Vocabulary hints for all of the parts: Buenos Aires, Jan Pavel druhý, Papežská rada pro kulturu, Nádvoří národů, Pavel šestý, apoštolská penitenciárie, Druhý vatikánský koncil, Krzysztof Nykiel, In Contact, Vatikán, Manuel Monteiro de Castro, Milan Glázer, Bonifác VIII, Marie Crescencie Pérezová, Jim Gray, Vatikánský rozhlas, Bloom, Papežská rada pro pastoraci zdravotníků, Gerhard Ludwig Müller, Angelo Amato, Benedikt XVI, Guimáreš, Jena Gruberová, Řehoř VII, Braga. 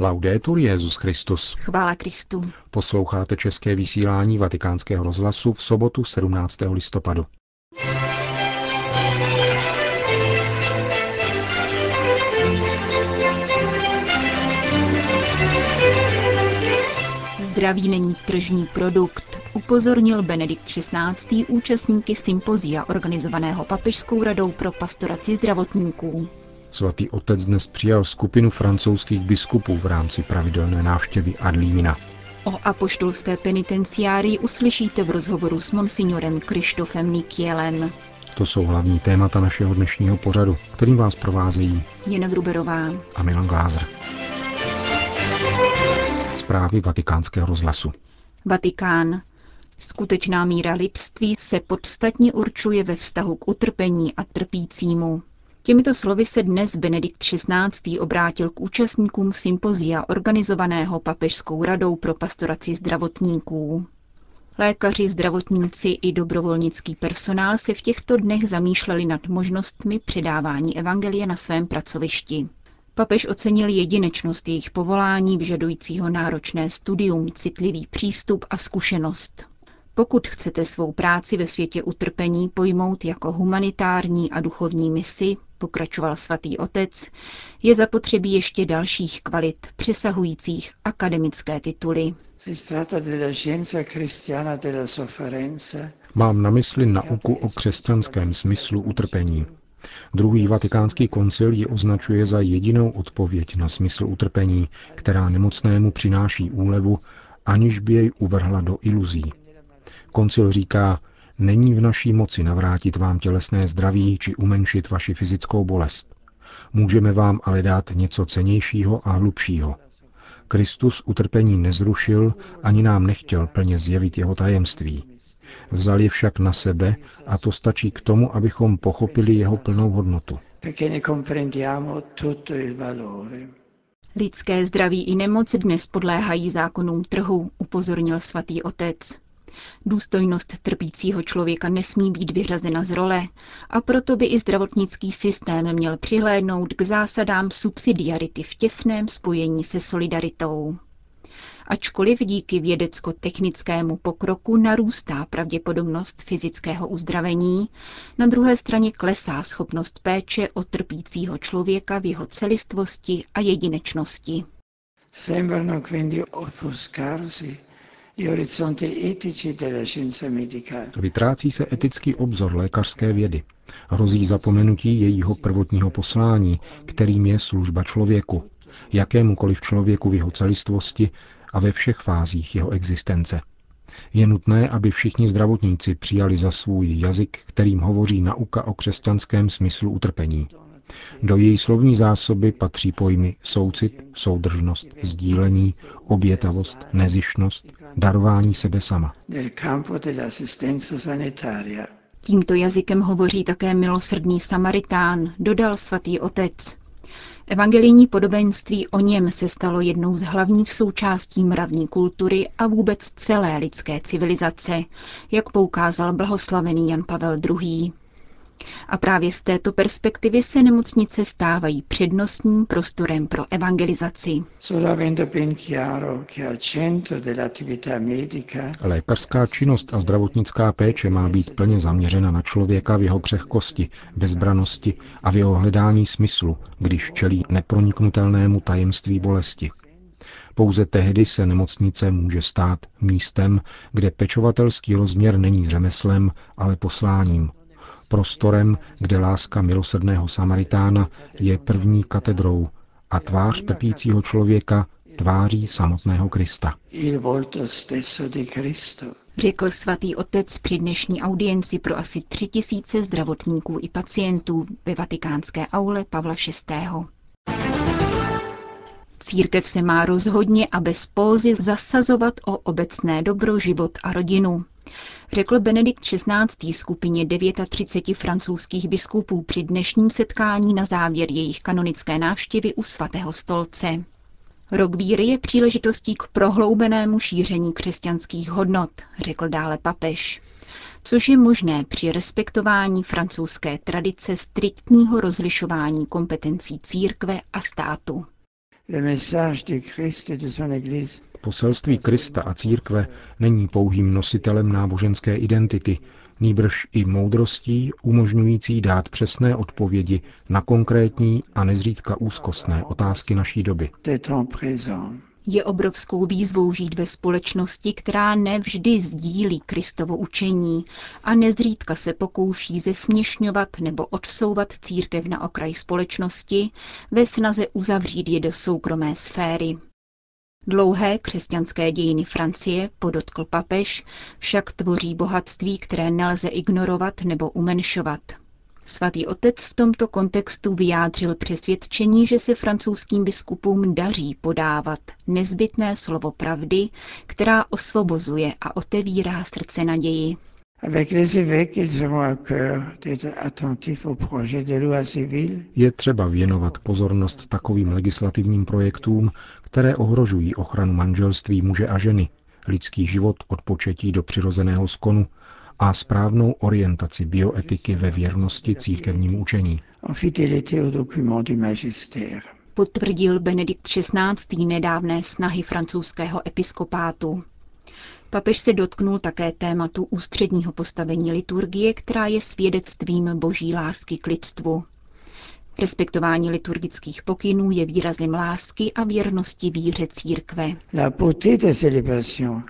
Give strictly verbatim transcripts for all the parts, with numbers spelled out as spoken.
Laudetur Jesus Christus. Chvála Kristu. Posloucháte české vysílání Vatikánského rozhlasu v sobotu sedmnáctého listopadu. Zdraví není tržní produkt, upozornil Benedikt šestnáctý účastníky sympozia organizovaného Papežskou radou pro pastoraci zdravotníků. Svatý otec dnes přijal skupinu francouzských biskupů v rámci pravidelné návštěvy Adlína. O apoštolské penitenciárii uslyšíte v rozhovoru s monsignorem Krzysztofem Nykielem. To jsou hlavní témata našeho dnešního pořadu, kterým vás provázejí Jena Gruberová a Milan Glázer. Zprávy Vatikánského rozhlasu. Vatikán. Skutečná míra lidství se podstatně určuje ve vztahu k utrpení a trpícímu. Těmito slovy se dnes Benedikt šestnáctý obrátil k účastníkům sympozia organizovaného Papežskou radou pro pastoraci zdravotníků. Lékaři, zdravotníci i dobrovolnický personál se v těchto dnech zamýšleli nad možnostmi předávání evangelia na svém pracovišti. Papež ocenil jedinečnost jejich povolání, vyžadujícího náročné studium, citlivý přístup a zkušenost. Pokud chcete svou práci ve světě utrpení pojmout jako humanitární a duchovní misi, pokračoval svatý otec, je zapotřebí ještě dalších kvalit, přesahujících akademické tituly. Mám na mysli nauku o křesťanském smyslu utrpení. Druhý vatikánský koncil ji označuje za jedinou odpověď na smysl utrpení, která nemocnému přináší úlevu, aniž by jej uvrhla do iluzí. Koncil říká, není v naší moci navrátit vám tělesné zdraví či umenšit vaši fyzickou bolest. Můžeme vám ale dát něco cennějšího a hlubšího. Kristus utrpení nezrušil, ani nám nechtěl plně zjevit jeho tajemství. Vzal je však na sebe a to stačí k tomu, abychom pochopili jeho plnou hodnotu. Lidské zdraví i nemoc dnes podléhají zákonům trhu, upozornil svatý otec. Důstojnost trpícího člověka nesmí být vyřazena z role a proto by i zdravotnický systém měl přihlédnout k zásadám subsidiarity v těsném spojení se solidaritou. Ačkoliv díky vědecko-technickému pokroku narůstá pravděpodobnost fyzického uzdravení, na druhé straně klesá schopnost péče o trpícího člověka v jeho celistvosti a jedinečnosti. Sembrano quindi offuscarsi. Vytrácí se etický obzor lékařské vědy. Hrozí zapomenutí jejího prvotního poslání, kterým je služba člověku, jakémukoliv člověku v jeho celistvosti a ve všech fázích jeho existence. Je nutné, aby všichni zdravotníci přijali za svůj jazyk, kterým hovoří nauka o křesťanském smyslu utrpení. Do její slovní zásoby patří pojmy soucit, soudržnost, sdílení, obětavost, nezištnost, darování sebe sama. Tímto jazykem hovoří také milosrdný Samaritán, dodal svatý otec. Evangelijní podobenství o něm se stalo jednou z hlavních součástí mravní kultury a vůbec celé lidské civilizace, jak poukázal blahoslavený Jan Pavel druhý. A právě z této perspektivy se nemocnice stávají přednostním prostorem pro evangelizaci. Lékařská činnost a zdravotnická péče má být plně zaměřena na člověka v jeho křehkosti, bezbranosti a v jeho hledání smyslu, když čelí neproniknutelnému tajemství bolesti. Pouze tehdy se nemocnice může stát místem, kde pečovatelský rozměr není řemeslem, ale posláním. Prostorem, kde láska milosrdného Samaritána je první katedrou a tvář trpícího člověka tváří samotného Krista. Řekl svatý otec při dnešní audienci pro asi tři tisíce zdravotníků i pacientů ve vatikánské aule Pavla šestého Církev se má rozhodně a bez pózy zasazovat o obecné dobro, život a rodinu, řekl Benedikt šestnáctý skupině třiceti devíti francouzských biskupů při dnešním setkání na závěr jejich kanonické návštěvy u svatého stolce. Rok víry je příležitostí k prohloubenému šíření křesťanských hodnot, řekl dále papež, což je možné při respektování francouzské tradice striktního rozlišování kompetencí církve a státu. Poselství Krista a církve není pouhým nositelem náboženské identity, nýbrž i moudrostí umožňující dát přesné odpovědi na konkrétní a nezřídka úzkostné otázky naší doby. Je obrovskou výzvou žít ve společnosti, která nevždy sdílí Kristovo učení a nezřídka se pokouší zesměšňovat nebo odsouvat církev na okraj společnosti ve snaze uzavřít je do soukromé sféry. Dlouhé křesťanské dějiny Francie, podotkl papež, však tvoří bohatství, které nelze ignorovat nebo umenšovat. Svatý otec v tomto kontextu vyjádřil přesvědčení, že se francouzským biskupům daří podávat nezbytné slovo pravdy, která osvobozuje a otevírá srdce naději. Je třeba věnovat pozornost takovým legislativním projektům, které ohrožují ochranu manželství muže a ženy, lidský život od početí do přirozeného skonu a správnou orientaci bioetiky ve věrnosti církevnímu učení. Potvrdil Benedikt šestnáctý nedávné snahy francouzského episkopátu. Papež se dotknul také tématu ústředního postavení liturgie, která je svědectvím boží lásky k lidstvu. Respektování liturgických pokynů je výrazem lásky a věrnosti víře církve.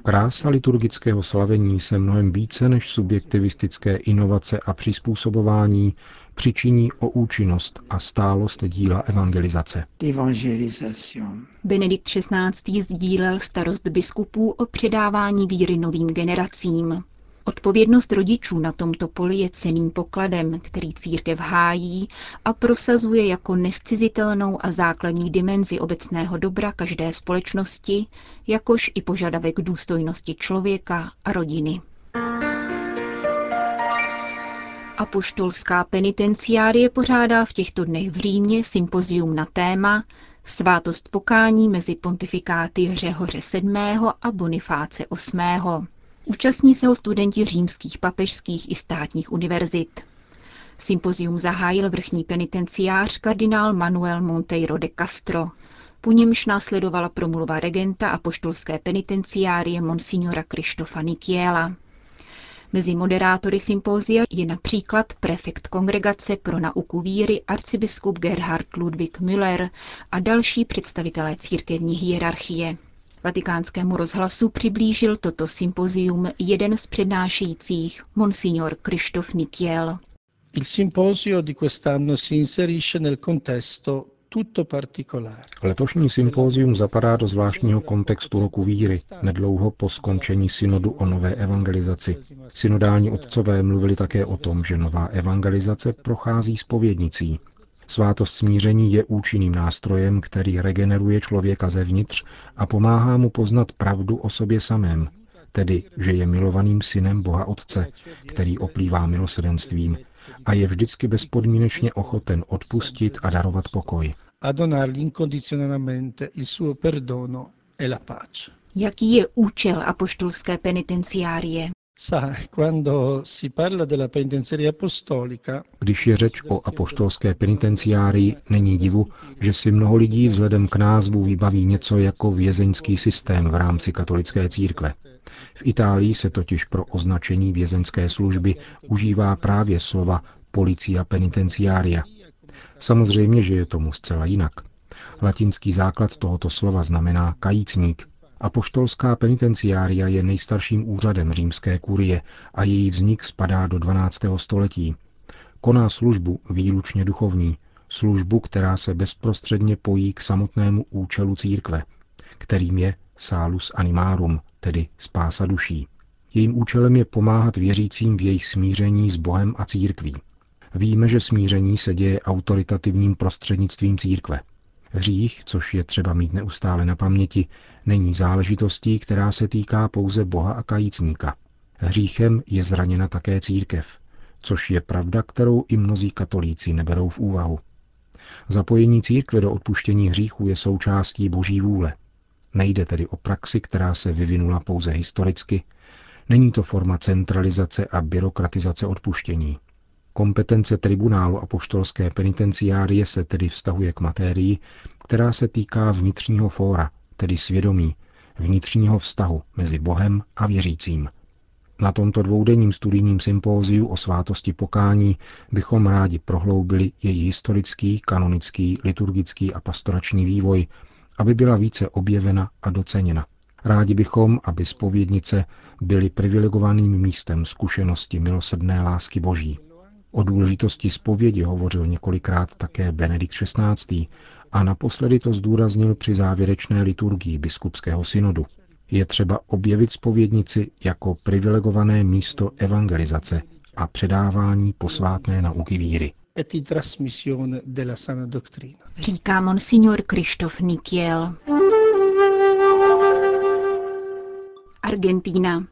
Krása liturgického slavení se mnohem více než subjektivistické inovace a přizpůsobování přičiní o účinnost a stálost díla evangelizace. Benedikt šestnáctý sdílel starost biskupů o předávání víry novým generacím. Odpovědnost rodičů na tomto poli je cenným pokladem, který církev hájí a prosazuje jako nezcizitelnou a základní dimenzi obecného dobra každé společnosti, jakož i požadavek důstojnosti člověka a rodiny. Apoštolská penitenciárie pořádá v těchto dnech v Římě sympozium na téma Svátost pokání mezi pontifikáty Řehoře sedmého a Bonifáce osmého Účastní se ho studenti římských, papežských i státních univerzit. Sympozium zahájil vrchní penitenciář kardinál Manuel Monteiro de Castro. Po němž následovala promluva regenta apoštolské penitenciárie monsignora Krzysztofa Nykiela. Mezi moderátory sympózia je například prefekt Kongregace pro nauku víry arcibiskup Gerhard Ludwig Müller a další představitelé církevní hierarchie. Vatikánskému rozhlasu přiblížil toto sympozium jeden z přednášejících, monsignor Krzysztof Nykiel. Letošní sympózium zapadá do zvláštního kontextu roku víry, nedlouho po skončení synodu o nové evangelizaci. Synodální otcové mluvili také o tom, že nová evangelizace prochází zpovědnicí. Svátost smíření je účinným nástrojem, který regeneruje člověka zevnitř a pomáhá mu poznat pravdu o sobě samém, tedy, že je milovaným synem Boha Otce, který oplývá milosrdenstvím a je vždycky bezpodmínečně ochoten odpustit a darovat pokoj. Jaký je účel apoštolské penitenciárie? Když je řeč o apoštolské penitenciárii, není divu, že si mnoho lidí vzhledem k názvu vybaví něco jako vězeňský systém v rámci katolické církve. V Itálii se totiž pro označení vězeňské služby užívá právě slova policia penitenciaria. Samozřejmě, že je tomu zcela jinak. Latinský základ tohoto slova znamená kajícník. Apoštolská penitenciária je nejstarším úřadem římské kurie a její vznik spadá do dvanáctého století. Koná službu výlučně duchovní, službu, která se bezprostředně pojí k samotnému účelu církve, kterým je salus animarum, tedy spása duší. Jejím účelem je pomáhat věřícím v jejich smíření s Bohem a církví. Víme, že smíření se děje autoritativním prostřednictvím církve. Hřích, což je třeba mít neustále na paměti, není záležitostí, která se týká pouze Boha a kajícníka. Hříchem je zraněna také církev, což je pravda, kterou i mnozí katolíci neberou v úvahu. Zapojení církve do odpuštění hříchů je součástí boží vůle. Nejde tedy o praxi, která se vyvinula pouze historicky. Není to forma centralizace a byrokratizace odpuštění. Kompetence tribunálu apoštolské penitenciárie se tedy vztahuje k matérii, která se týká vnitřního fóra, tedy svědomí, vnitřního vztahu mezi Bohem a věřícím. Na tomto dvoudenním studijním sympóziu o svátosti pokání bychom rádi prohloubili její historický, kanonický, liturgický a pastorační vývoj, aby byla více objevena a doceněna. Rádi bychom, aby zpovědnice byly privilegovaným místem zkušenosti milosrdné lásky Boží. O důležitosti zpovědi hovořil několikrát také Benedikt šestnáctý a naposledy to zdůraznil při závěrečné liturgii biskupského synodu. Je třeba objevit zpovědnici jako privilegované místo evangelizace a předávání posvátné nauky víry, říká monsignor Krzysztof Nykiel. Argentina.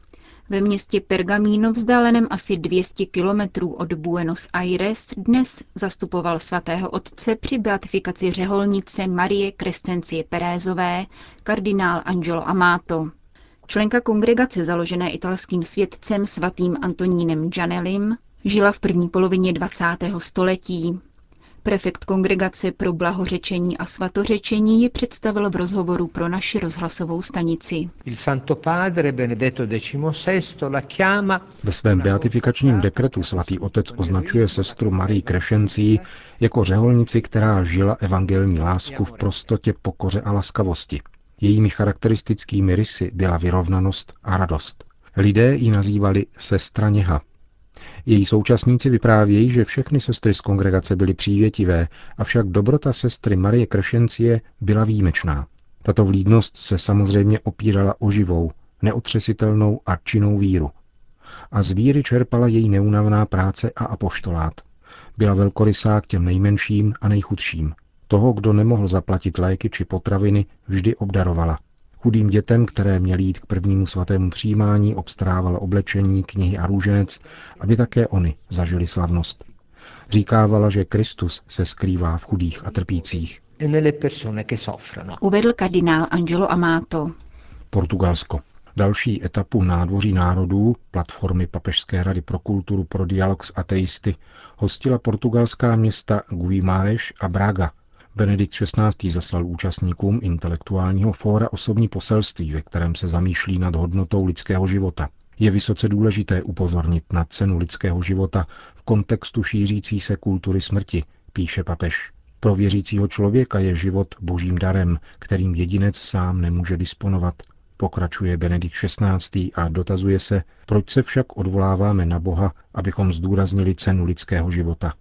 Ve městě Pergamino, vzdáleném asi dvě stě kilometrů od Buenos Aires, dnes zastupoval svatého otce při beatifikaci řeholnice Marie Crescencie Pérezové kardinál Angelo Amato. Členka kongregace založené italským světcem svatým Antonínem Gianellim žila v první polovině dvacátého století. Prefekt kongregace pro blahořečení a svatořečení ji představil v rozhovoru pro naši rozhlasovou stanici. Ve svém beatifikačním dekretu svatý otec označuje sestru Marii Crescencii jako řeholnici, která žila evangelní lásku v prostotě, pokoře a laskavosti. Jejími charakteristickými rysy byla vyrovnanost a radost. Lidé ji nazývali sestra něha. Její současníci vyprávějí, že všechny sestry z kongregace byly přívětivé, avšak dobrota sestry Marie Crescencie byla výjimečná. Tato vlídnost se samozřejmě opírala o živou, neotřesitelnou a činnou víru. A z víry čerpala její neúnavná práce a apoštolát. Byla velkorysá k těm nejmenším a nejchudším. Toho, kdo nemohl zaplatit léky či potraviny, vždy obdarovala. Chudým dětem, které měly jít k prvnímu svatému přijímání, obstarávala oblečení, knihy a růženec, aby také oni zažili slavnost. Říkávala, že Kristus se skrývá v chudých a trpících, uvedl kardinál Angelo Amato. Portugalsko. Další etapu Nádvoří národů, platformy Papežské rady pro kulturu pro dialog s ateisty, hostila portugalská města Guimáreš a Braga. Benedikt šestnáctý zaslal účastníkům intelektuálního fóra osobní poselství, ve kterém se zamýšlí nad hodnotou lidského života. Je vysoce důležité upozornit na cenu lidského života v kontextu šířící se kultury smrti, píše papež. Pro věřícího člověka je život božím darem, kterým jedinec sám nemůže disponovat, pokračuje Benedikt šestnáctý a dotazuje se, proč se však odvoláváme na Boha, abychom zdůraznili cenu lidského života.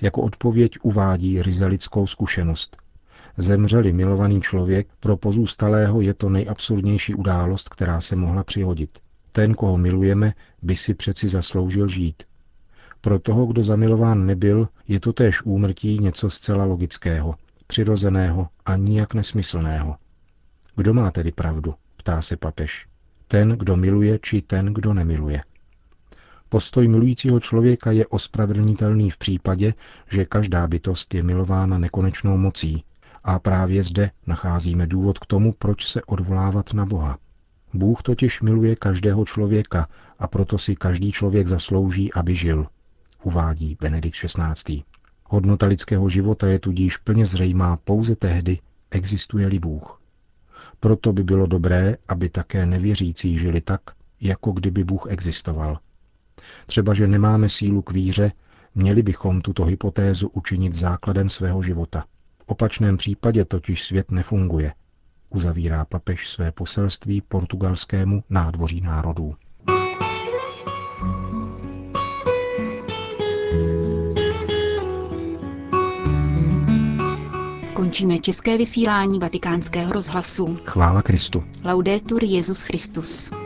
Jako odpověď uvádí ryze lidskou zkušenost. Zemřeli milovaný člověk, pro pozůstalého je to nejabsurdnější událost, která se mohla přihodit. Ten, koho milujeme, by si přeci zasloužil žít. Pro toho, kdo zamilován nebyl, je to též úmrtí něco zcela logického, přirozeného a nijak nesmyslného. Kdo má tedy pravdu, ptá se papež. Ten, kdo miluje, či ten, kdo nemiluje? Postoj milujícího člověka je ospravedlnitelný v případě, že každá bytost je milována nekonečnou mocí. A právě zde nacházíme důvod k tomu, proč se odvolávat na Boha. Bůh totiž miluje každého člověka a proto si každý člověk zaslouží, aby žil, uvádí Benedikt šestnáctý Hodnota lidského života je tudíž plně zřejmá pouze tehdy, existuje-li Bůh. Proto by bylo dobré, aby také nevěřící žili tak, jako kdyby Bůh existoval. Třeba, že nemáme sílu k víře, měli bychom tuto hypotézu učinit základem svého života. V opačném případě totiž svět nefunguje, uzavírá papež své poselství portugalskému Nádvoří národů. Končíme české vysílání Vatikánského rozhlasu. Chvála Kristu. Laudetur Jesus Christus.